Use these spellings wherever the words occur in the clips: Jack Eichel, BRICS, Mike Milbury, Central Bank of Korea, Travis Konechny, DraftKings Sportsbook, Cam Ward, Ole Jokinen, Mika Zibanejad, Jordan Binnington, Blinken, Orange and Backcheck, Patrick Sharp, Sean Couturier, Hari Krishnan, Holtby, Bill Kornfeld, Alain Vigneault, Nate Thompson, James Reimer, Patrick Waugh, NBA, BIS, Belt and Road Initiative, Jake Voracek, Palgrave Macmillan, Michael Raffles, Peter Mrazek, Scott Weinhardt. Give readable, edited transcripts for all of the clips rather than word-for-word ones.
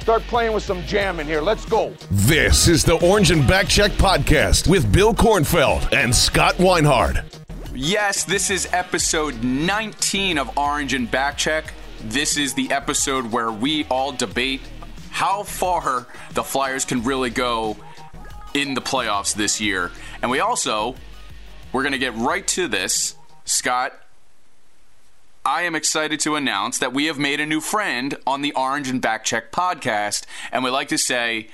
Start playing with some jam in here. Let's go. This is the Orange and Backcheck podcast with Bill Kornfeld and Scott Weinhardt. Yes, this is episode 19 of Orange and Backcheck. This is the episode where we all debate how far the Flyers can really go in the playoffs this year. And we're going to get right to this. Scott, I am excited to announce that we have made a new friend on the Orange and Backcheck podcast, and we like to say,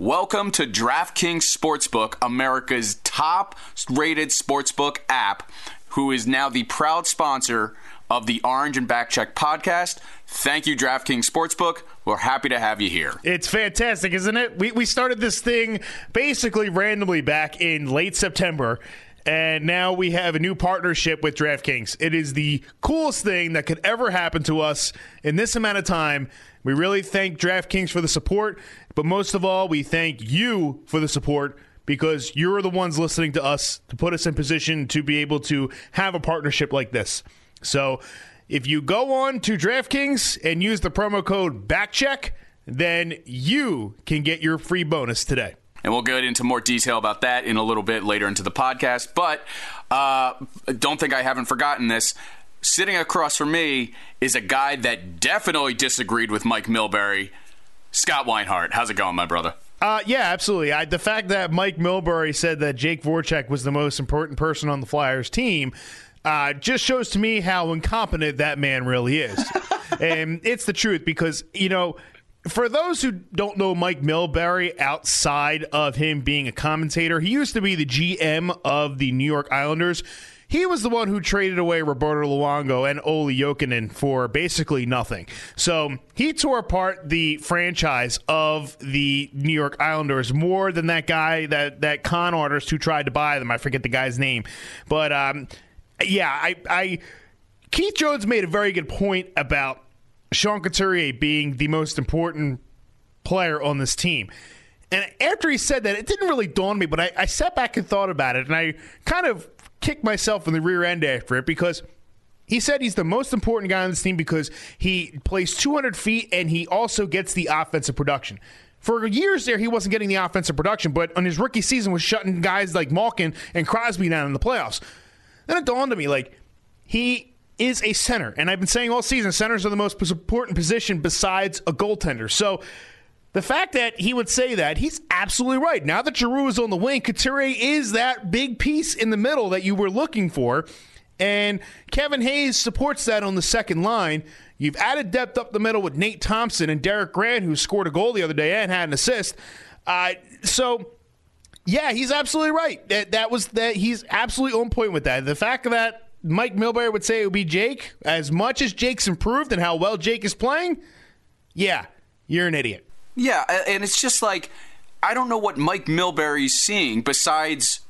welcome to DraftKings Sportsbook, America's top-rated sportsbook app, who is now the proud sponsor of the Orange and Backcheck podcast. Thank you, DraftKings Sportsbook. We're happy to have you here. It's fantastic, isn't it? We started this thing basically randomly back in late September. And now we have a new partnership with DraftKings. It is the coolest thing that could ever happen to us in this amount of time. We really thank DraftKings for the support, but most of all, we thank you for the support because you're the ones listening to us to put us in position to be able to have a partnership like this. So if you go on to DraftKings and use the promo code BACKCHECK, then you can get your free bonus today. And we'll go into more detail about that in a little bit later into the podcast. But don't think I haven't forgotten this. Sitting across from me is a guy that definitely disagreed with Mike Milbury, Scott Weinhardt. How's it going, my brother? Yeah, absolutely. The fact that Mike Milbury said that Jake Voracek was the most important person on the Flyers team just shows to me how incompetent that man really is. And it's the truth because, you know, for those who don't know Mike Milbury, outside of him being a commentator, he used to be the GM of the New York Islanders. He was the one who traded away Roberto Luongo and Ole Jokinen for basically nothing. So he tore apart the franchise of the New York Islanders more than that guy, that con artist who tried to buy them. I forget the guy's name. But, Keith Jones made a very good point about Sean Couturier being the most important player on this team. And after he said that, it didn't really dawn on me, but I sat back and thought about it, and I kind of kicked myself in the rear end after it because he said he's the most important guy on this team because he plays 200 feet and he also gets the offensive production. For years there, he wasn't getting the offensive production, but on his rookie season was shutting guys like Malkin and Crosby down in the playoffs. Then it dawned on me, like, he is a center. And I've been saying all season, centers are the most important position besides a goaltender. So the fact that he would say that, he's absolutely right. Now that Giroux is on the wing, Couturier is that big piece in the middle that you were looking for. And Kevin Hayes supports that on the second line. You've added depth up the middle with Nate Thompson and Derek Grant, who scored a goal the other day and had an assist. So yeah, he's absolutely right. He's absolutely on point with that. The fact that Mike Milbury would say it would be Jake, as much as Jake's improved and how well Jake is playing, yeah, you're an idiot. Yeah, and it's just like, I don't know what Mike Milbury's seeing besides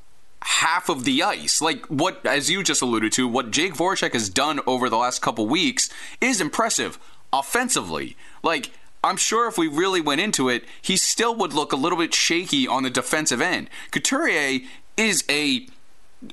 half of the ice. Like, what, as you just alluded to, what Jake Voracek has done over the last couple weeks is impressive offensively. Like, I'm sure if we really went into it, he still would look a little bit shaky on the defensive end. Couturier is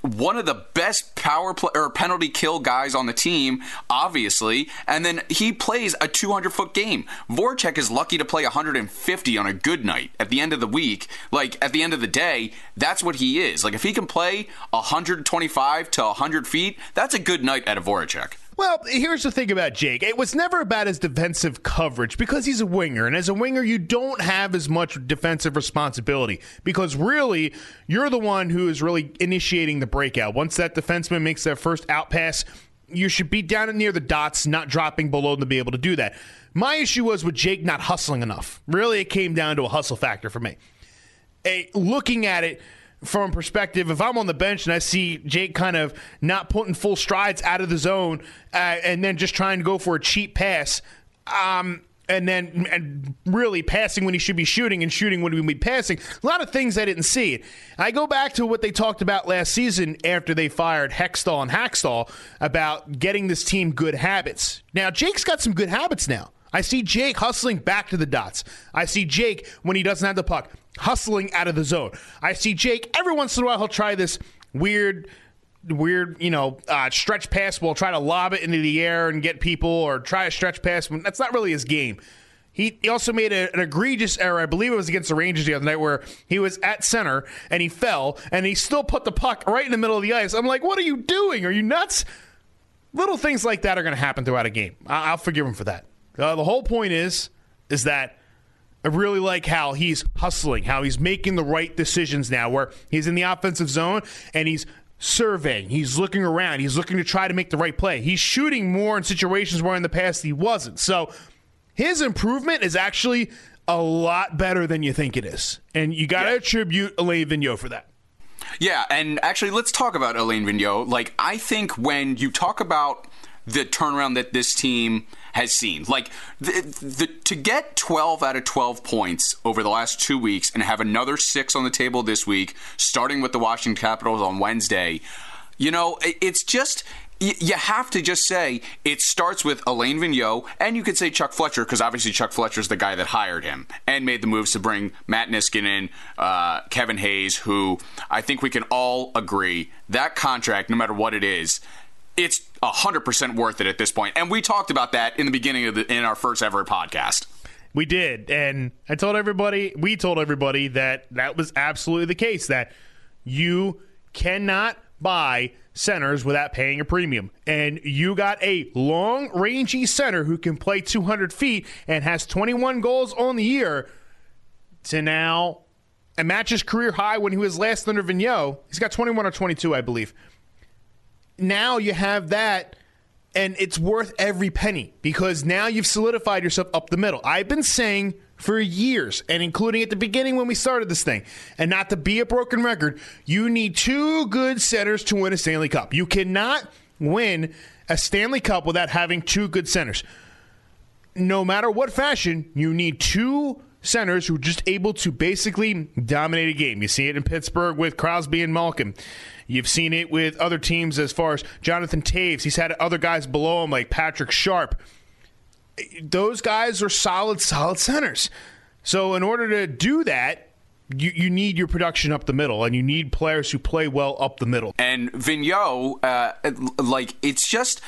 one of the best power play or penalty kill guys on the team, obviously, and then he plays a 200-foot game. Voracek is lucky to play 150 on a good night at the end of the week. Like, at the end of the day, that's what he is. Like, if he can play 125 to 100 feet, that's a good night out of Voracek. Well, here's the thing about Jake. It was never about his defensive coverage because he's a winger. And as a winger, you don't have as much defensive responsibility because really you're the one who is really initiating the breakout. Once that defenseman makes that first out pass, you should be down and near the dots, not dropping below to be able to do that. My issue was with Jake not hustling enough. Really, it came down to a hustle factor for me. Looking at it from perspective, if I'm on the bench and I see Jake kind of not putting full strides out of the zone and then just trying to go for a cheap pass and really passing when he should be shooting and shooting when he would be passing, a lot of things I didn't see. I go back to what they talked about last season after they fired Hextall and Hakstol about getting this team good habits. Now, Jake's got some good habits now. I see Jake hustling back to the dots. I see Jake, when he doesn't have the puck, hustling out of the zone. I see Jake, every once in a while, he'll try this weird, stretch pass. We'll try to lob it into the air and get people or try a stretch pass. That's not really his game. He also made an egregious error. I believe it was against the Rangers the other night where he was at center and he fell and he still put the puck right in the middle of the ice. I'm like, what are you doing? Are you nuts? Little things like that are going to happen throughout a game. I'll forgive him for that. The whole point is that I really like how he's hustling, how he's making the right decisions now, where he's in the offensive zone and he's surveying, he's looking around, he's looking to try to make the right play. He's shooting more in situations where in the past he wasn't. So his improvement is actually a lot better than you think it is. And you got to attribute Alain Vigneault for that. Yeah, and actually let's talk about Alain Vigneault. Like, I think when you talk about the turnaround that this team has seen, like to get 12 out of 12 points over the last 2 weeks and have another 6 on the table this week, starting with the Washington Capitals on Wednesday, it's just, you have to just say it starts with Alain Vigneault, and you could say Chuck Fletcher, because obviously Chuck Fletcher's the guy that hired him and made the moves to bring Matt Niskanen, Kevin Hayes, who I think we can all agree that contract, no matter what it is, it's 100% worth it at this point. And we talked about that in the beginning in our first ever podcast. We did. And we told everybody that was absolutely the case, that you cannot buy centers without paying a premium. And you got a long-rangey center who can play 200 feet and has 21 goals on the year to now a matches career high when he was last under Vigneault. He's got 21 or 22, I believe. Now you have that, and it's worth every penny because now you've solidified yourself up the middle. I've been saying for years, and including at the beginning when we started this thing, and not to be a broken record, you need two good centers to win a Stanley Cup. You cannot win a Stanley Cup without having two good centers. No matter what fashion, you need two centers who are just able to basically dominate a game. You see it in Pittsburgh with Crosby and Malkin. You've seen it with other teams as far as Jonathan Taves. He's had other guys below him like Patrick Sharp. Those guys are solid centers. So in order to do that, you need your production up the middle, and you need players who play well up the middle. And Vigneault, it's just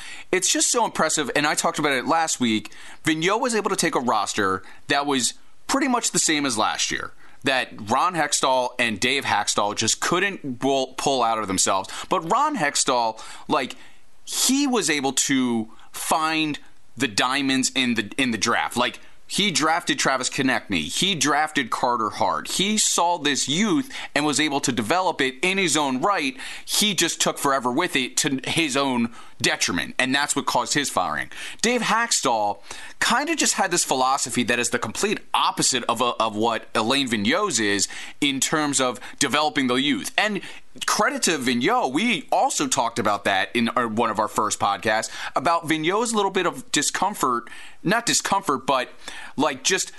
so impressive. And I talked about it last week. Vigneault was able to take a roster that was pretty much the same as last year, that Ron Hextall and Dave Hakstol just couldn't pull out of themselves. But Ron Hextall, he was able to find the diamonds in the draft. Like, he drafted Travis Konechny. He drafted Carter Hart. He saw this youth and was able to develop it in his own right. He just took forever with it to his own detriment, and that's what caused his firing. Dave Hakstol kind of just had this philosophy that is the complete opposite of what Alain Vigneault's is in terms of developing the youth. And credit to Vigneault, we also talked about that in one of our first podcasts, about Vigneault's little bit of discomfort, not discomfort, but just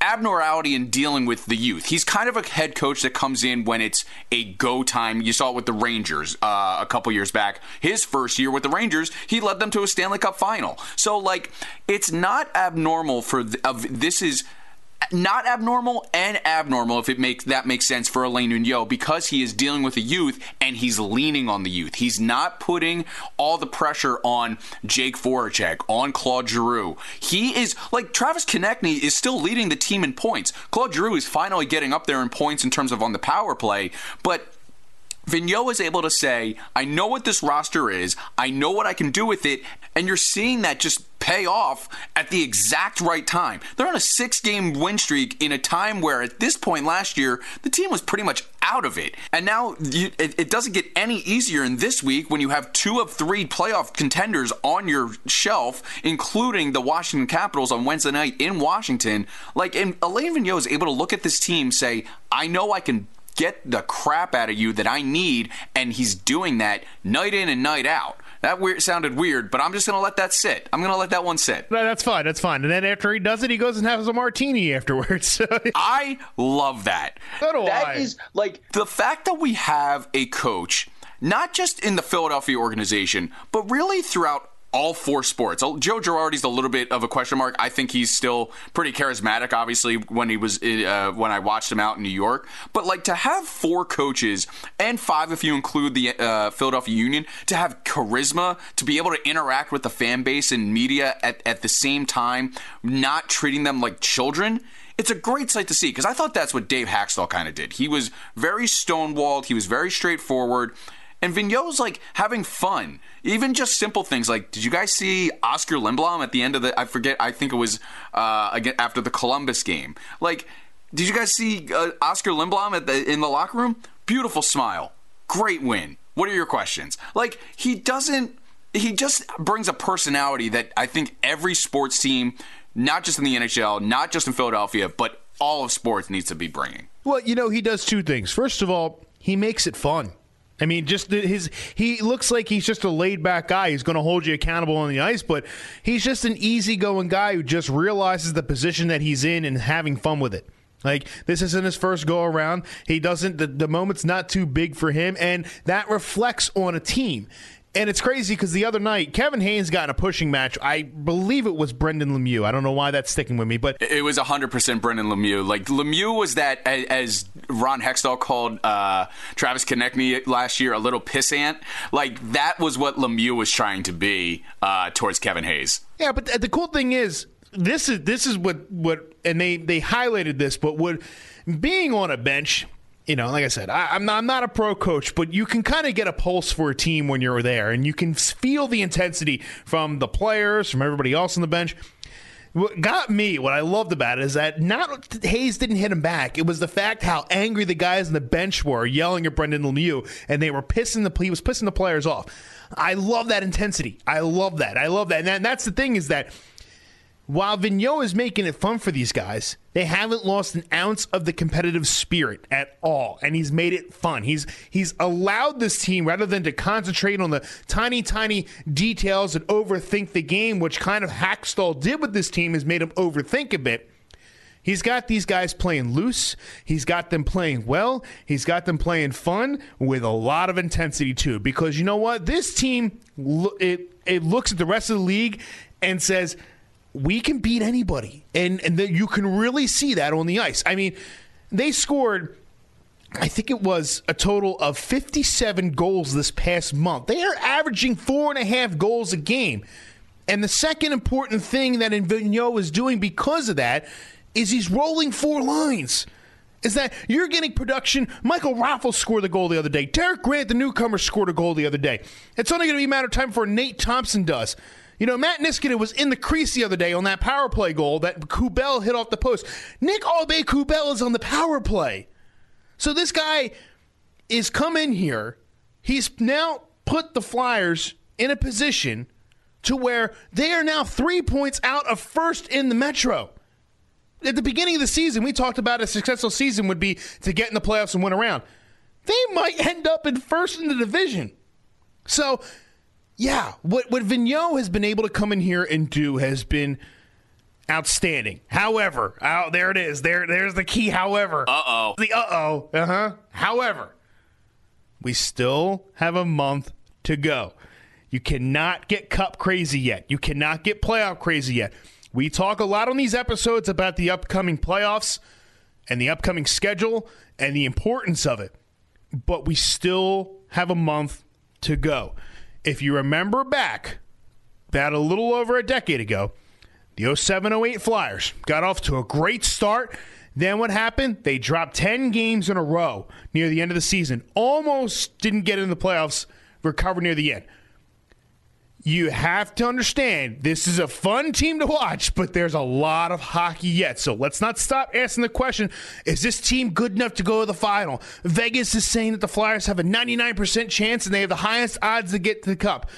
abnormality in dealing with the youth. He's kind of a head coach that comes in when it's a go time. You saw it with the Rangers a couple years back. His first year with the Rangers, he led them to a Stanley Cup final. So, it's not abnormal this is not abnormal and abnormal, if that makes sense, for Alain Vigneault, because he is dealing with the youth and he's leaning on the youth. He's not putting all the pressure on Jake Voracek, on Claude Giroux. He is Travis Konechny is still leading the team in points. Claude Giroux is finally getting up there in points in terms of on the power play, but Vigneault is able to say, I know what this roster is, I know what I can do with it, and you're seeing that just pay off at the exact right time. They're on a 6-game win streak in a time where at this point last year, the team was pretty much out of it. And now it doesn't get any easier in this week when you have 2 of 3 playoff contenders on your shelf, including the Washington Capitals on Wednesday night in Washington. Like, and Alain Vigneault is able to look at this team, say, I know I can get the crap out of you that I need, and he's doing that night in and night out. That sounded weird, but I'm just going to let that sit. I'm going to let that one sit. No, that's fine. That's fine. And then after he does it, he goes and has a martini afterwards. I love that. So do I. That is, like, the fact that we have a coach, not just in the Philadelphia organization, but really throughout all 4 sports. Joe Girardi's a little bit of a question mark. I think he's still pretty charismatic, obviously, when he was when I watched him out in New York. But like to have 4 coaches, and 5 if you include the Philadelphia Union, to have charisma, to be able to interact with the fan base and media at the same time, not treating them like children. It's a great sight to see, because I thought that's what Dave Hakstol kind of did. He was very stonewalled. He was very straightforward. And Vigneault's, like, having fun. Even just simple things like, did you guys see Oscar Lindblom at the end of the, I forget, I think it was again after the Columbus game. Like, did you guys see Oscar Lindblom in the locker room? Beautiful smile. Great win. What are your questions? Like, he just brings a personality that I think every sports team, not just in the NHL, not just in Philadelphia, but all of sports needs to be bringing. Well, you know, he does 2 things. First of all, he makes it fun. I mean, just he looks like he's just a laid-back guy. He's going to hold you accountable on the ice, but he's just an easygoing guy who just realizes the position that he's in and having fun with it. Like, this isn't his first go-around. He doesn't. The moment's not too big for him, and that reflects on a team. And it's crazy because the other night, Kevin Hayes got in a pushing match. I believe it was Brendan Lemieux. I don't know why that's sticking with me, but it was 100% Brendan Lemieux. Like, Lemieux was that, as Ron Hextall called Travis Konechny last year, a little pissant. Like, that was what Lemieux was trying to be towards Kevin Hayes. Yeah, but the cool thing is, this is what and they highlighted this, but what being on a bench. You know, like I said, I'm not a pro coach, but you can kind of get a pulse for a team when you're there, and you can feel the intensity from the players, from everybody else on the bench. What got me, what I loved about it, is that not Hayes didn't hit him back. It was the fact how angry the guys on the bench were, yelling at Brendan Lemieux, and he was pissing the players off. I love that intensity. I love that. And that's the thing is that while Vigneault is making it fun for these guys, they haven't lost an ounce of the competitive spirit at all, and he's made it fun. He's allowed this team, rather than to concentrate on the tiny, tiny details and overthink the game, which kind of Hakstol did with this team, has made him overthink a bit. He's got these guys playing loose. He's got them playing well. He's got them playing fun with a lot of intensity, too, because you know what? This team, it looks at the rest of the league and says, we can beat anybody, and you can really see that on the ice. I mean, they scored, I think it was a total of 57 goals this past month. They are averaging 4.5 goals a game. And the second important thing that Vigneault is doing because of that is he's rolling 4 lines. Is that you're getting production. Michael Raffles scored a goal the other day. Derek Grant, the newcomer, scored a goal the other day. It's only going to be a matter of time before Nate Thompson does. You know, Matt Niskanen was in the crease the other day on that power play goal that Kubel hit off the post. Nick Albe Kubel is on the power play. So this guy is come in here. He's now put the Flyers in a position to where they are now 3 points out of first in the Metro. At the beginning of the season, we talked about a successful season would be to get in the playoffs and win a round. They might end up in first in the division. So yeah, what Vigneault has been able to come in here and do has been outstanding. However, there it is. There's the key, however. Uh-oh. The uh-oh. Uh-huh. However, we still have a month to go. You cannot get cup crazy yet. You cannot get playoff crazy yet. We talk a lot on these episodes about the upcoming playoffs and the upcoming schedule and the importance of it. But we still have a month to go. If you remember back about a little over a decade ago, the 2007-2008 Flyers got off to a great start. Then what happened? They dropped 10 games in a row near the end of the season. Almost didn't get in the playoffs, recovered near the end. You have to understand, this is a fun team to watch, but there's a lot of hockey yet. So let's not stop asking the question, is this team good enough to go to the final? Vegas is saying that the Flyers have a 99% chance and they have the highest odds to get to the Cup.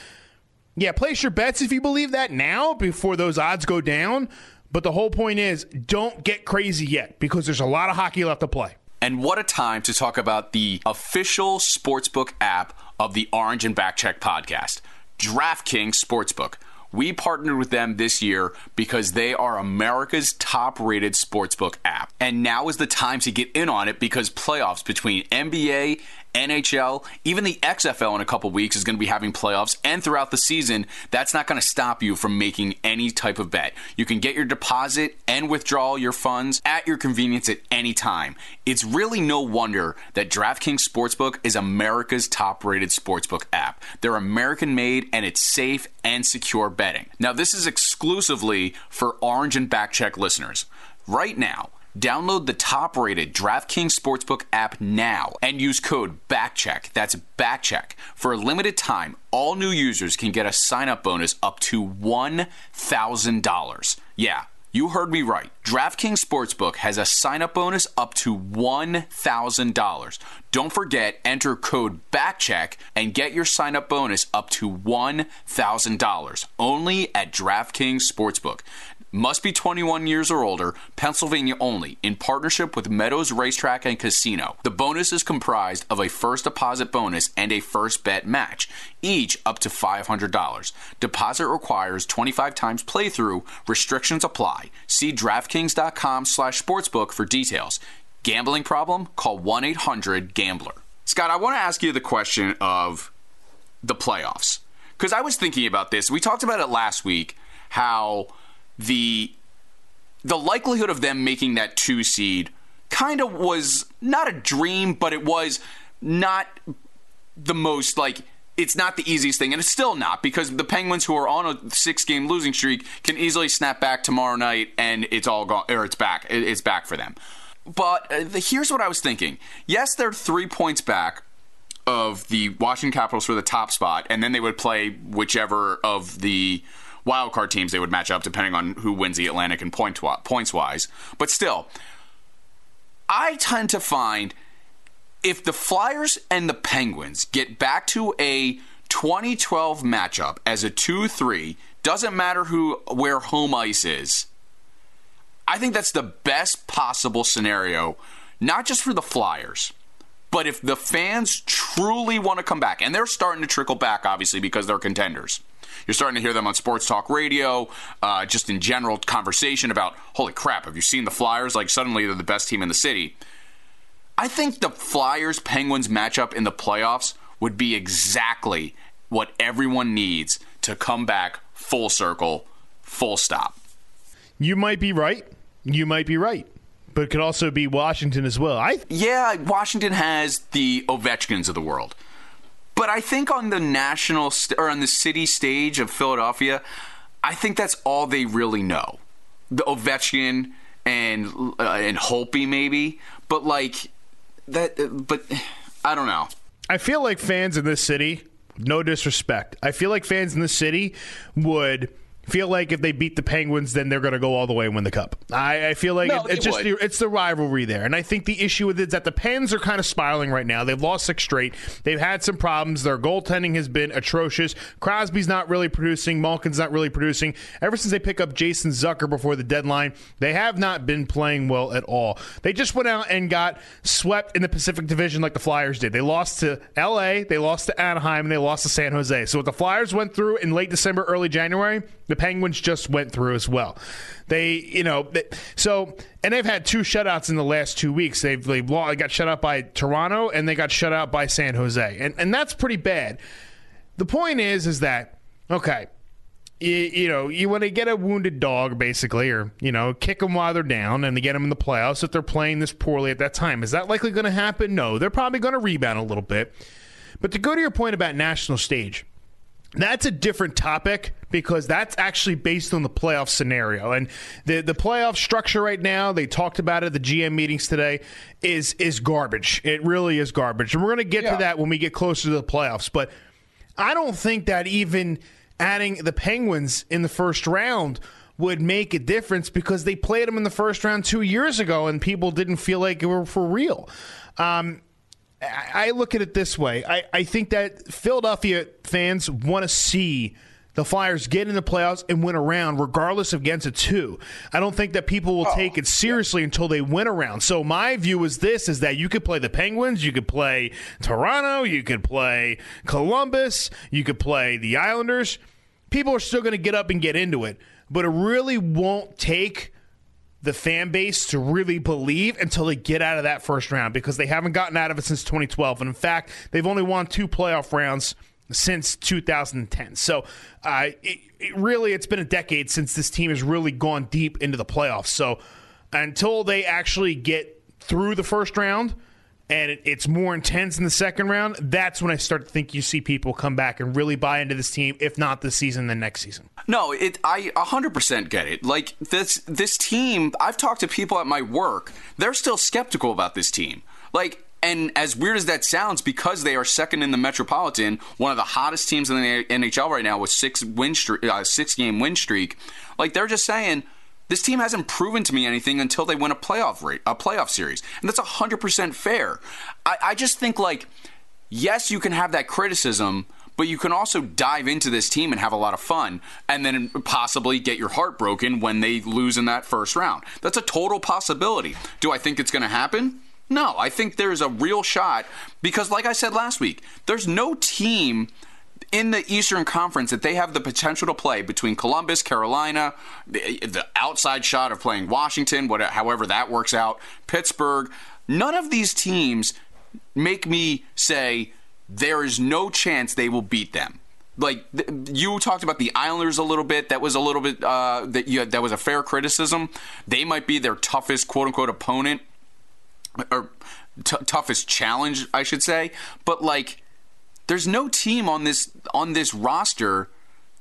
Yeah, place your bets if you believe that now before those odds go down. But the whole point is, don't get crazy yet because there's a lot of hockey left to play. And what a time to talk about the official sportsbook app of the Orange and Backcheck podcast. DraftKings Sportsbook. We partnered with them this year because they are America's top-rated sportsbook app. And now is the time to get in on it because playoffs between NBA, NHL, even the XFL in a couple weeks is going to be having playoffs, and throughout the season, that's not going to stop you from making any type of bet. You can get your deposit and withdraw your funds at your convenience at any time. It's really no wonder that DraftKings Sportsbook is America's top-rated sportsbook app. They're American-made, and it's safe and secure betting. Now, this is exclusively for Orange and Backcheck listeners. Right now, download the top-rated DraftKings Sportsbook app now and use code BACKCHECK, that's BACKCHECK. For a limited time, all new users can get a sign-up bonus up to $1,000. Yeah, you heard me right. DraftKings Sportsbook has a sign-up bonus up to $1,000. Don't forget, enter code BACKCHECK and get your sign-up bonus up to $1,000, only at DraftKings Sportsbook. Must be 21 years or older, Pennsylvania only, in partnership with Meadows Racetrack and Casino. The bonus is comprised of a first deposit bonus and a first bet match, each up to $500. Deposit requires 25 times playthrough. Restrictions apply. See DraftKings.com/sportsbook for details. Gambling problem? Call 1-800-GAMBLER. Scott, I want to ask you the question of the playoffs, because I was thinking about this. We talked about it last week, how the likelihood of them making that 2 seed kind of was not a dream, but it was not the most, like, it's not the easiest thing. And it's still not, because the Penguins, who are on a 6-game losing streak, can easily snap back tomorrow night and it's all gone, or it's back for them. But here's what I was thinking. Yes, they're 3 points back of the Washington Capitals for the top spot, and then they would play whichever of the wildcard teams they would match up, depending on who wins the Atlantic and points-wise. But still, I tend to find if the Flyers and the Penguins get back to a 2012 matchup as a 2-3, doesn't matter where home ice is, I think that's the best possible scenario, not just for the Flyers, but if the fans truly want to come back, and they're starting to trickle back, obviously, because they're contenders. You're starting to hear them on sports talk radio, just in general conversation about, holy crap, have you seen the Flyers? Like, suddenly they're the best team in the city. I think the Flyers-Penguins matchup in the playoffs would be exactly what everyone needs to come back full circle, full stop. You might be right. You might be right. But it could also be Washington as well. Yeah, Washington has the Ovechkins of the world. But I think on the national or on the city stage of Philadelphia, I think that's all they really know. The Ovechkin and Holtby maybe, but like that. But I don't know. I feel like fans in this city, no disrespect, I feel like fans in this city would feel like if they beat the Penguins, then they're going to go all the way and win the Cup. I feel like it's the rivalry there. And I think the issue with it is that the Pens are kind of spiraling right now. They've lost 6 straight. They've had some problems. Their goaltending has been atrocious. Crosby's not really producing. Malkin's not really producing. Ever since they pick up Jason Zucker before the deadline, they have not been playing well at all. They just went out and got swept in the Pacific Division like the Flyers did. They lost to L.A., they lost to Anaheim, and they lost to San Jose. So what the Flyers went through in late December, early January, the Penguins just went through as well. And they've had 2 shutouts in the last 2 weeks. They got shut out by Toronto and they got shut out by San Jose, and that's pretty bad. The point is that okay, you want to get a wounded dog basically, or kick them while they're down and get them in the playoffs if they're playing this poorly at that time. Is that likely going to happen? No, they're probably going to rebound a little bit. But to go to your point about national stage, that's a different topic because that's actually based on the playoff scenario. And the playoff structure right now, they talked about it at the GM meetings today, is garbage. It really is garbage. And we're going to get to that when we get closer to the playoffs. But I don't think that even adding the Penguins in the first round would make a difference, because they played them in the first round 2 years ago and people didn't feel like it were for real. I look at it this way. I think that Philadelphia fans want to see the Flyers get in the playoffs and win a round, regardless of against a two. I don't think that people will take it seriously until they win a round. So my view is this, is that you could play the Penguins, you could play Toronto, you could play Columbus, you could play the Islanders. People are still going to get up and get into it. But it really won't take the fan base to really believe until they get out of that first round, because they haven't gotten out of it since 2012. And in fact, they've only won 2 playoff rounds since 2010. So it's been a decade since this team has really gone deep into the playoffs. So until they actually get through the first round and it's more intense in the second round, that's when I start to think you see people come back and really buy into this team, if not this season, then next season. No, I 100% get it. Like, this team, I've talked to people at my work, they're still skeptical about this team. Like, and as weird as that sounds, because they are second in the Metropolitan, one of the hottest teams in the NHL right now with 6-game win streak, like, they're just saying, this team hasn't proven to me anything until they win a playoff series. And that's 100% fair. I just think, like, yes, you can have that criticism, but you can also dive into this team and have a lot of fun and then possibly get your heart broken when they lose in that first round. That's a total possibility. Do I think it's going to happen? No, I think there's a real shot because, like I said last week, there's no team in the Eastern Conference that they have the potential to play between Columbus, Carolina, the outside shot of playing Washington, whatever, however that works out, Pittsburgh. None of these teams make me say there is no chance they will beat them. Like, you talked about the Islanders a little bit. That was a little bit that was a fair criticism. They might be their toughest quote-unquote opponent or toughest challenge, I should say. But, like, there's no team on this roster,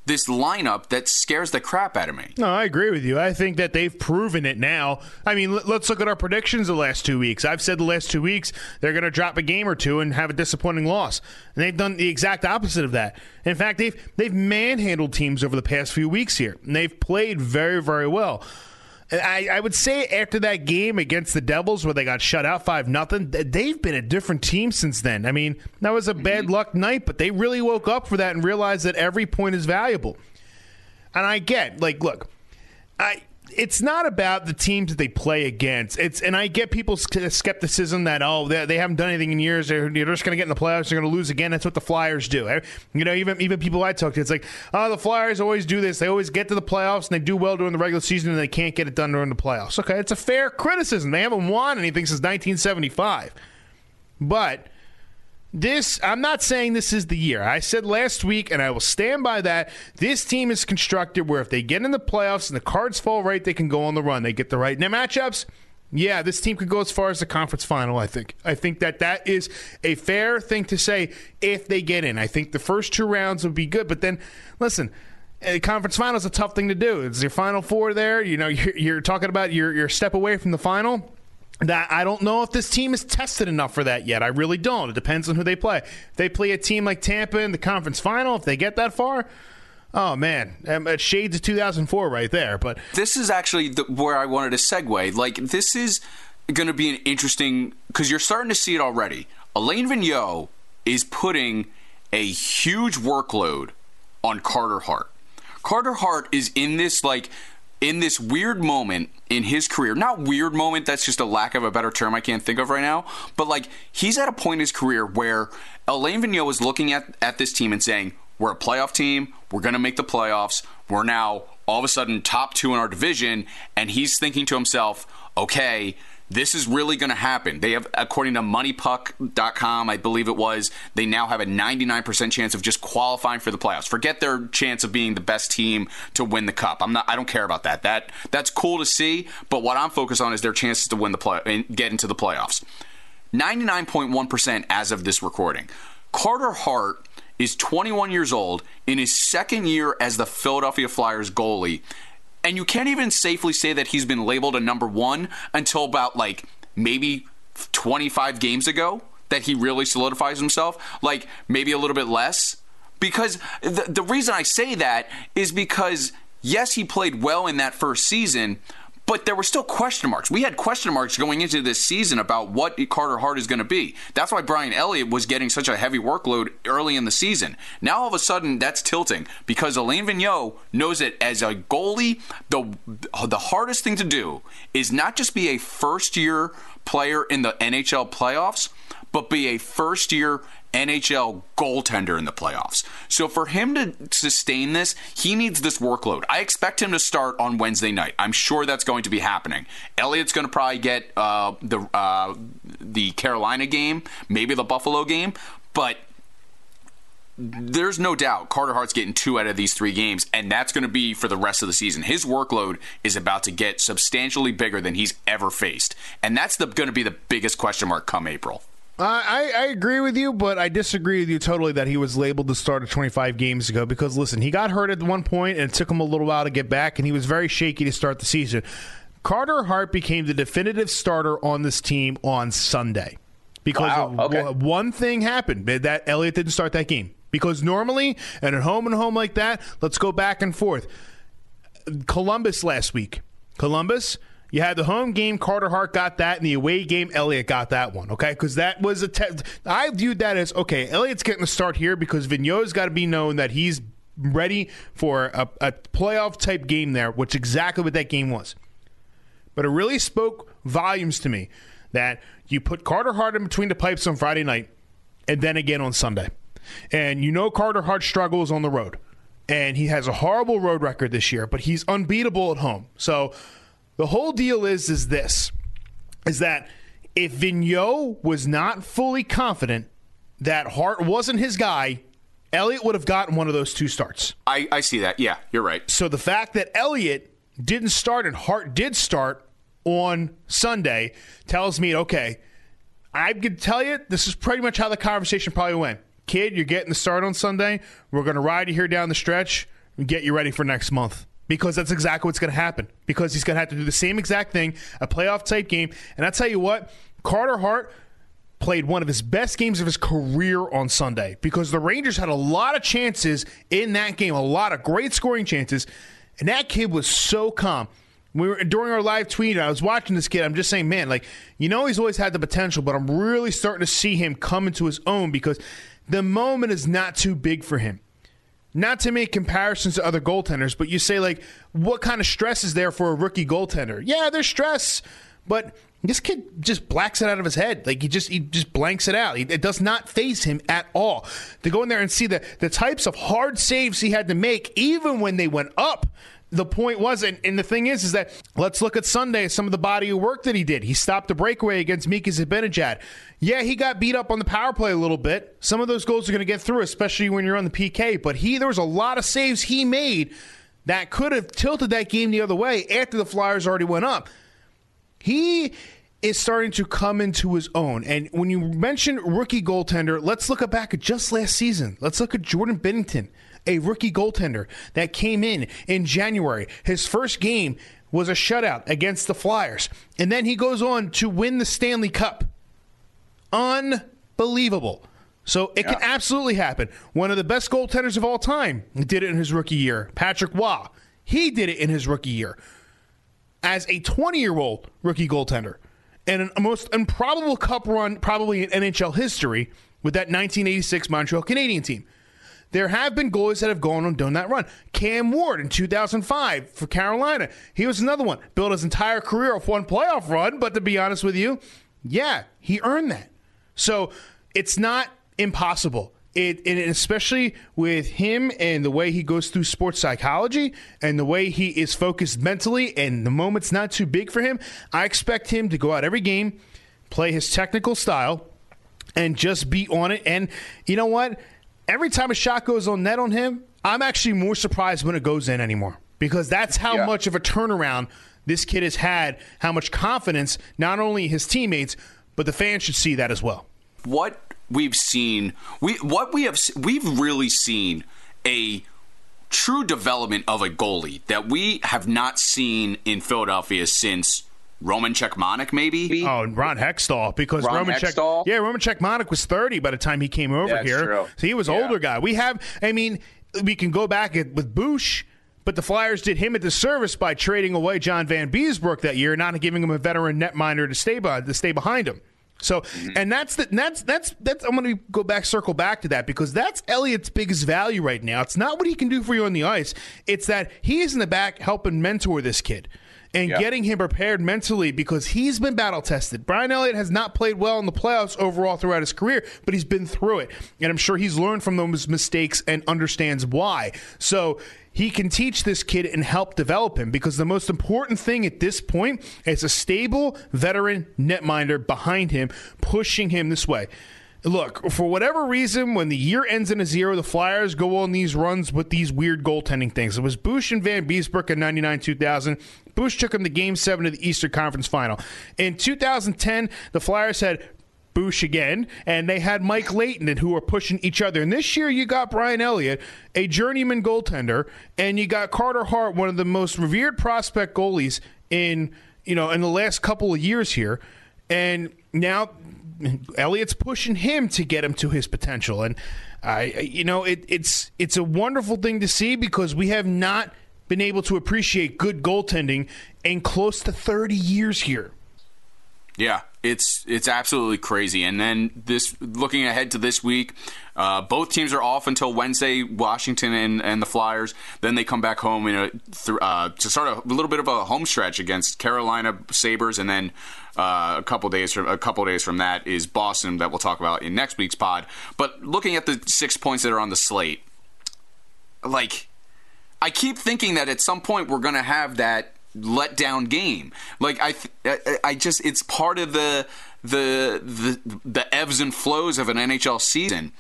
this lineup, that scares the crap out of me. No, I agree with you. I think that they've proven it now. I mean, let's look at our predictions the last 2 weeks. I've said the last 2 weeks they're going to drop a game or two and have a disappointing loss. And they've done the exact opposite of that. In fact, they've manhandled teams over the past few weeks here. And they've played very, very well. I would say after that game against the Devils where they got shut out 5-0, they've been a different team since then. I mean, that was a bad luck night, but they really woke up for that and realized that every point is valuable. And I get, like, look, it's not about the teams that they play against. And I get people's skepticism that, they haven't done anything in years. They're just going to get in the playoffs. They're going to lose again. That's what the Flyers do. You know, even people I talk to, it's like, the Flyers always do this. They always get to the playoffs, and they do well during the regular season, and they can't get it done during the playoffs. Okay, it's a fair criticism. They haven't won anything since 1975. But I'm not saying this is the year. I said last week, and I will stand by that, this team is constructed where if they get in the playoffs and the cards fall right, they can go on the run. They get the right matchups. Yeah, this team could go as far as the conference final, I think. I think that is a fair thing to say if they get in. I think the first 2 rounds would be good, but then, listen, a conference final is a tough thing to do. It's your Final Four there. You know, you're talking about your step away from the final. That I don't know if this team is tested enough for that yet. I really don't. It depends on who they play. If they play a team like Tampa in the conference final, if they get that far, oh, man. Shades of 2004 right there. But this is actually where I wanted to segue. Like, this is going to be an interesting – because you're starting to see it already. Alain Vigneault is putting a huge workload on Carter Hart. Carter Hart is in this, like – in this weird moment in his career, not weird moment, that's just a lack of a better term I can't think of right now, but, like, he's at a point in his career where Alain Vigneault is looking at this team and saying, we're a playoff team, we're going to make the playoffs, we're now all of a sudden top 2 in our division, and he's thinking to himself, okay, this is really going to happen. They have, according to MoneyPuck.com, I believe it was, they now have a 99% chance of just qualifying for the playoffs. Forget their chance of being the best team to win the cup. I don't care about that. That's cool to see, but what I'm focused on is their chances to win the play and get into the playoffs. 99.1% as of this recording. Carter Hart is 21 years old in his second year as the Philadelphia Flyers goalie, and you can't even safely say that he's been labeled a number one until about, like, maybe 25 games ago that he really solidifies himself, like, maybe a little bit less. Because the reason I say that is because, yes, he played well in that first season, but there were still question marks. We had question marks going into this season about what Carter Hart is going to be. That's why Brian Elliott was getting such a heavy workload early in the season. Now, all of a sudden, that's tilting because Alain Vigneault knows that as a goalie, the hardest thing to do is not just be a first-year player in the NHL playoffs, but be a first-year NHL goaltender in the playoffs. So for him to sustain this, he needs this workload. I expect him to start on Wednesday night. I'm sure that's going to be happening. Elliott's going to probably get the Carolina game, maybe the Buffalo game, but there's no doubt Carter Hart's getting 2 out of these 3 games, and that's going to be for the rest of the season. His workload is about to get substantially bigger than he's ever faced, and that's going to be the biggest question mark come April. I agree with you, but I disagree with you totally that he was labeled the starter 25 games ago because, listen, he got hurt at one point and it took him a little while to get back, and he was very shaky to start the season. Carter Hart became the definitive starter on this team on Sunday because one thing happened, that Elliott didn't start that game. Because normally, and home like that, let's go back and forth. Columbus last week. You had the home game, Carter Hart got that, and the away game, Elliott got that one, okay? Because that was a I viewed that as, okay, Elliott's getting a start here because Vigneault's got to be known that he's ready for a playoff-type game there, which is exactly what that game was. But it really spoke volumes to me that you put Carter Hart in between the pipes on Friday night and then again on Sunday. And you know Carter Hart struggles on the road, and he has a horrible road record this year, but he's unbeatable at home. So the whole deal is that if Vigneault was not fully confident that Hart wasn't his guy, Elliott would have gotten one of those 2 starts. I see that. Yeah, you're right. So the fact that Elliott didn't start and Hart did start on Sunday tells me, okay, I can tell you this is pretty much how the conversation probably went. Kid, you're getting the start on Sunday. We're going to ride you here down the stretch and get you ready for next month. Because that's exactly what's going to happen. Because he's going to have to do the same exact thing, a playoff-type game. And I'll tell you what, Carter Hart played one of his best games of his career on Sunday because the Rangers had a lot of chances in that game, a lot of great scoring chances, and that kid was so calm. During our live tweet, I was watching this kid. I'm just saying, man, like, you know he's always had the potential, but I'm really starting to see him come into his own because the moment is not too big for him. Not to make comparisons to other goaltenders, but you say, like, what kind of stress is there for a rookie goaltender? Yeah, there's stress, but this kid just blacks it out of his head. Like, he just blanks it out. It does not faze him at all. To go in there and see the types of hard saves he had to make, even when they went up, the point was, and the thing is that let's look at Sunday, some of the body of work that he did. He stopped a breakaway against Mika Zibanejad. Yeah, he got beat up on the power play a little bit. Some of those goals are going to get through, especially when you're on the PK. But there was a lot of saves he made that could have tilted that game the other way after the Flyers already went up. He is starting to come into his own. And when you mention rookie goaltender, let's look back at just last season. Let's look at Jordan Binnington. A rookie goaltender that came in January. His first game was a shutout against the Flyers. And then he goes on to win the Stanley Cup. Unbelievable. So it can absolutely happen. One of the best goaltenders of all time did it in his rookie year. Patrick Waugh. He did it in his rookie year. As a 20-year-old rookie goaltender. And a most improbable cup run probably in NHL history with that 1986 Montreal Canadiens team. There have been goalies that have gone on doing that run. Cam Ward in 2005 for Carolina. He was another one. Built his entire career off one playoff run, but to be honest with you, yeah, he earned that. So it's not impossible. And especially with him and the way he goes through sports psychology and the way he is focused mentally and the moment's not too big for him, I expect him to go out every game, play his technical style, and just be on it. And you know what? Every time a shot goes on net on him, I'm actually more surprised when it goes in anymore because that's how much of a turnaround this kid has had, how much confidence not only his teammates, but the fans should see that as well. What we've seen we've really seen a true development of a goalie that we have not seen in Philadelphia since Roman Cechmanek, maybe? Oh, and Ron Hextall, because Roman Cechmanek was 30 by the time he came over here. True. So he was an older guy. We can go back with Bush, but the Flyers did him a disservice by trading away John Van Beesbrook that year, not giving him a veteran netminder to stay behind him. So, and that's I'm going to circle back to that, because that's Elliott's biggest value right now. It's not what he can do for you on the ice. It's that he is in the back helping mentor this kid and getting him prepared mentally, because he's been battle tested. Brian Elliott has not played well in the playoffs overall throughout his career, but he's been through it, and I'm sure he's learned from those mistakes and understands why. So he can teach this kid and help develop him, because the most important thing at this point is a stable veteran netminder behind him, pushing him this way. Look, for whatever reason, when the year ends in a zero, the Flyers go on these runs with these weird goaltending things. It was Bush and Van Beesbrook in 99-2000. Bush took him to Game 7 of the Eastern Conference Final. In 2010, the Flyers had Bush again, and they had Mike Leighton, who were pushing each other. And this year, you got Brian Elliott, a journeyman goaltender, and you got Carter Hart, one of the most revered prospect goalies in the last couple of years here. And now Elliott's pushing him to get him to his potential, and it's a wonderful thing to see, because we have not been able to appreciate good goaltending in close to 30 years here. Yeah, it's absolutely crazy. And then looking ahead to this week, both teams are off until Wednesday, Washington and the Flyers. Then they come back home to start a little bit of a home stretch against Carolina Sabres, and then a couple days from that is Boston, that we'll talk about in next week's pod. But looking at the 6 points that are on the slate, like, I keep thinking that at some point we're going to have that letdown game. Like, I just it's part of the ebbs and flows of an NHL season.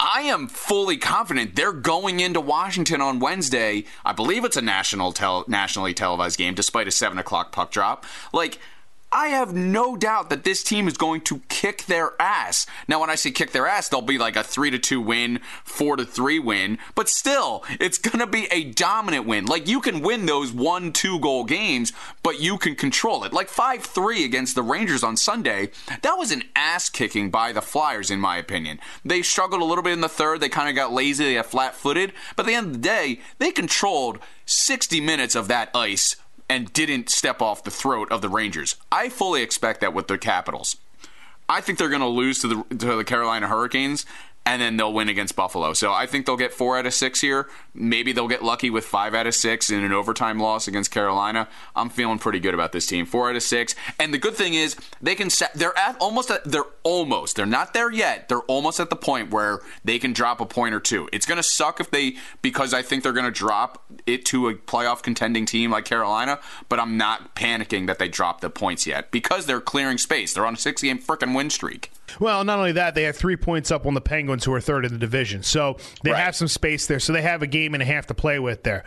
I am fully confident they're going into Washington on Wednesday. I believe it's a nationally televised game, despite a 7:00 puck drop. Like, I have no doubt that this team is going to kick their ass. Now, when I say kick their ass, they'll be like a 3-2 win, 4-3 win, but still, it's going to be a dominant win. Like, you can win those 1-2 goal games, but you can control it. Like 5-3 against the Rangers on Sunday, that was an ass kicking by the Flyers, in my opinion. They struggled a little bit in the third. They kind of got lazy. They got flat-footed. But at the end of the day, they controlled 60 minutes of that ice and didn't step off the throat of the Rangers. I fully expect that with the Capitals. I think they're going to lose to the Carolina Hurricanes, and then they'll win against Buffalo. So I think they'll get 4 out of 6 here. Maybe they'll get lucky with 5 out of 6 in an overtime loss against Carolina. I'm feeling pretty good about this team. 4 out of 6. And the good thing is they can set, they're not there yet. They're almost at the point where they can drop a point or two. It's going to suck because I think they're going to drop it to a playoff contending team like Carolina, but I'm not panicking that they drop the points yet, because they're clearing space. They're on a 6-game freaking win streak. Well, not only that, they have 3 points up on the Penguins, who are third in the division. So they have some space there. So they have a game and a half to play with there.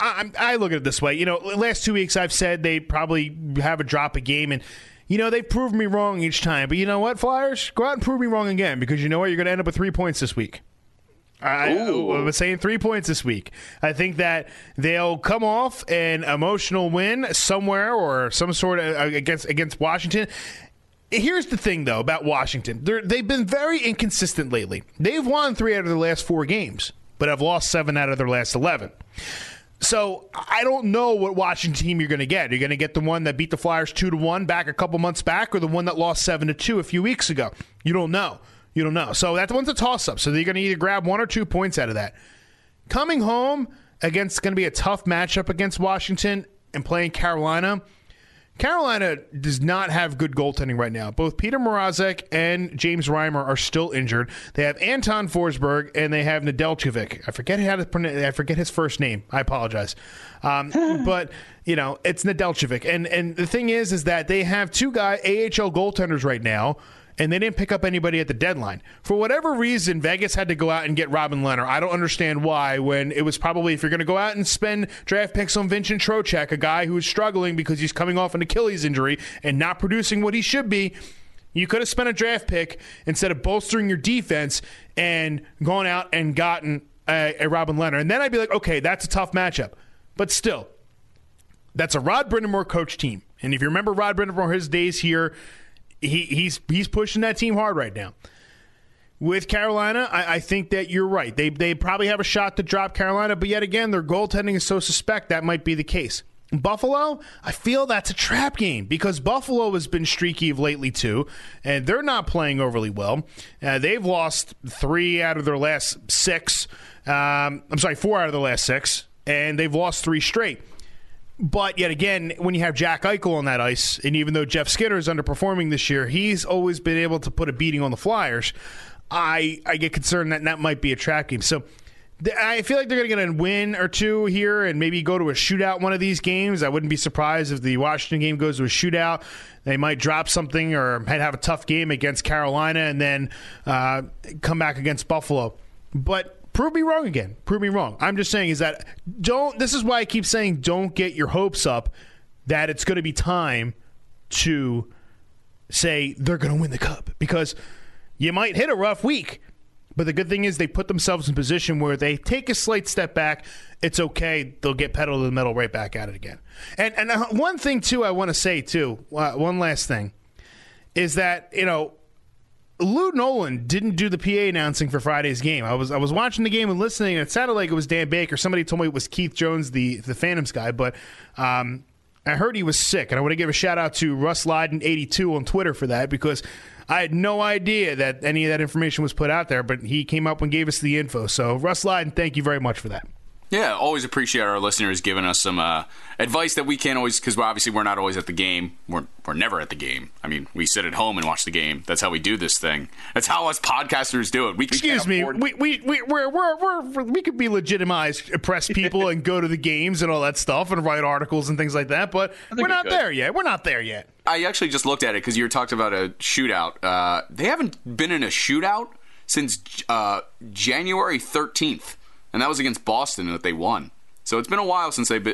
I look at it this way. Last 2 weeks I've said they probably have a drop a game, and they've proved me wrong each time. But you know what, Flyers? Go out and prove me wrong again, because you know what? You're going to end up with 3 points this week. I was saying 3 points this week. I think that they'll come off an emotional win somewhere or some sort of against Washington. Here's the thing, though, about Washington. They've been very inconsistent lately. They've won 3 out of their last 4 games, but have lost 7 out of their last 11. So I don't know what Washington team you're going to get. Are you going to get the one that beat the Flyers 2-1 back a couple months back, or the one that lost 7-2 a few weeks ago? You don't know. So that one's a toss-up. So they're going to either grab 1 or 2 points out of that. Coming home against going to be a tough matchup against Washington and playing Carolina. Carolina does not have good goaltending right now. Both Peter Mrazek and James Reimer are still injured. They have Anton Forsberg, and they have Nedeljkovic. I forget his first name. I apologize. But, it's Nedeljkovic. And the thing is that they have two AHL goaltenders right now, and they didn't pick up anybody at the deadline. For whatever reason, Vegas had to go out and get Robin Leonard. I don't understand why, when it was probably, if you're going to go out and spend draft picks on Vincent Trocheck, a guy who is struggling because he's coming off an Achilles injury and not producing what he should be, You could have spent a draft pick instead of bolstering your defense and gone out and gotten a Robin Leonard. And then I'd be like, okay, that's a tough matchup. But still, that's a Rod Brindamore coach team. And if you remember Rod Brindamore, his days here, he's pushing that team hard right now. With Carolina, I think that you're right. They probably have a shot to drop Carolina, but yet again, their goaltending is so suspect that might be the case. Buffalo, I feel that's a trap game because Buffalo has been streaky of lately too, and they're not playing overly well. They've lost 4 out of their last 6, and they've lost 3 straight. But yet again, when you have Jack Eichel on that ice, and even though Jeff Skinner is underperforming this year, he's always been able to put a beating on the Flyers. I get concerned that might be a trap game. So I feel like they're going to get a win or two here and maybe go to a shootout one of these games. I wouldn't be surprised if the Washington game goes to a shootout. They might drop something or might have a tough game against Carolina and then come back against Buffalo. But prove me wrong again. Prove me wrong. I'm just saying is that this is why I keep saying don't get your hopes up that it's going to be time to say they're going to win the cup because you might hit a rough week. But the good thing is they put themselves in a position where they take a slight step back. It's okay. They'll get pedal to the metal right back at it again. And one thing, too, I want to say, too, one last thing, is that, you know, Lou Nolan didn't do the PA announcing for Friday's game. I was watching the game and listening, and it sounded like it was Dan Baker. Somebody told me it was Keith Jones, the Phantoms guy, but I heard he was sick. And I want to give a shout-out to Russ Lyden 82 on Twitter for that because I had no idea that any of that information was put out there, but he came up and gave us the info. So, Russ Lyden, thank you very much for that. Yeah, always appreciate our listeners giving us some advice that we can't always, because obviously we're not always at the game. We're never at the game. I mean, we sit at home and watch the game. That's how we do this thing. That's how us podcasters do it. We Excuse me. We could be legitimized press people and go to the games and all that stuff and write articles and things like that, but we're not there yet. I actually just looked at it because you were talking about a shootout. They haven't been in a shootout since January 13th. And that was against Boston that they won. So it's been a while since they had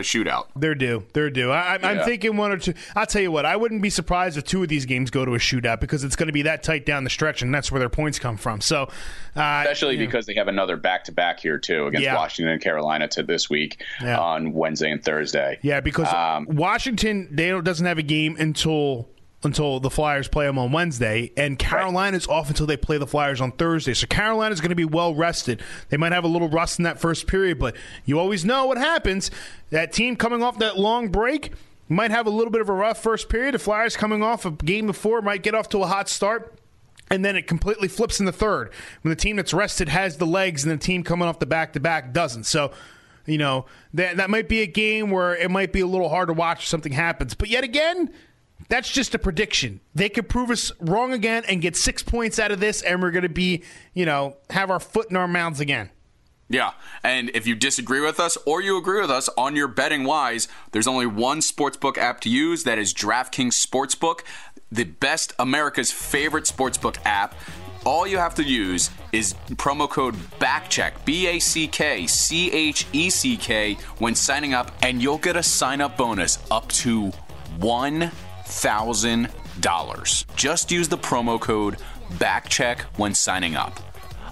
a shootout. They're due. They're due. I'm thinking one or two. I'll tell you what. I wouldn't be surprised if 2 of these games go to a shootout because it's going to be that tight down the stretch, and that's where their points come from. So, especially because they have another back-to-back here, too, against Washington and Carolina this week on Wednesday and Thursday. Yeah, because Washington doesn't have a game until the Flyers play them on Wednesday, and Carolina's off until they play the Flyers on Thursday. So Carolina's going to be well-rested. They might have a little rust in that first period, but you always know what happens. That team coming off that long break might have a little bit of a rough first period. The Flyers coming off a game before might get off to a hot start, and then it completely flips in the third when the team that's rested has the legs and the team coming off the back-to-back doesn't. So, you know, that might be a game where it might be a little hard to watch if something happens. But yet again, that's just a prediction. They could prove us wrong again and get 6 points out of this, and we're going to be, you know, have our foot in our mouths again. Yeah, and if you disagree with us or you agree with us on your betting wise, there's only one sportsbook app to use. That is DraftKings Sportsbook, the best, America's favorite sportsbook app. All you have to use is promo code BACKCHECK, BACKCHECK, when signing up, and you'll get a sign-up bonus up to $1,000. Just use the promo code BACKCHECK when signing up.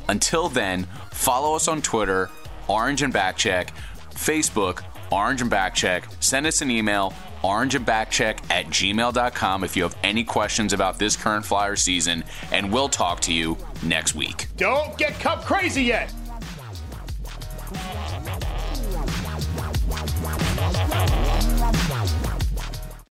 Until then, follow us on Twitter, Orange and Backcheck, Facebook, Orange and Backcheck. Send us an email, orangeandbackcheck@gmail.com, if you have any questions about this current Flyer season, and we'll talk to you next week. Don't get cup crazy yet.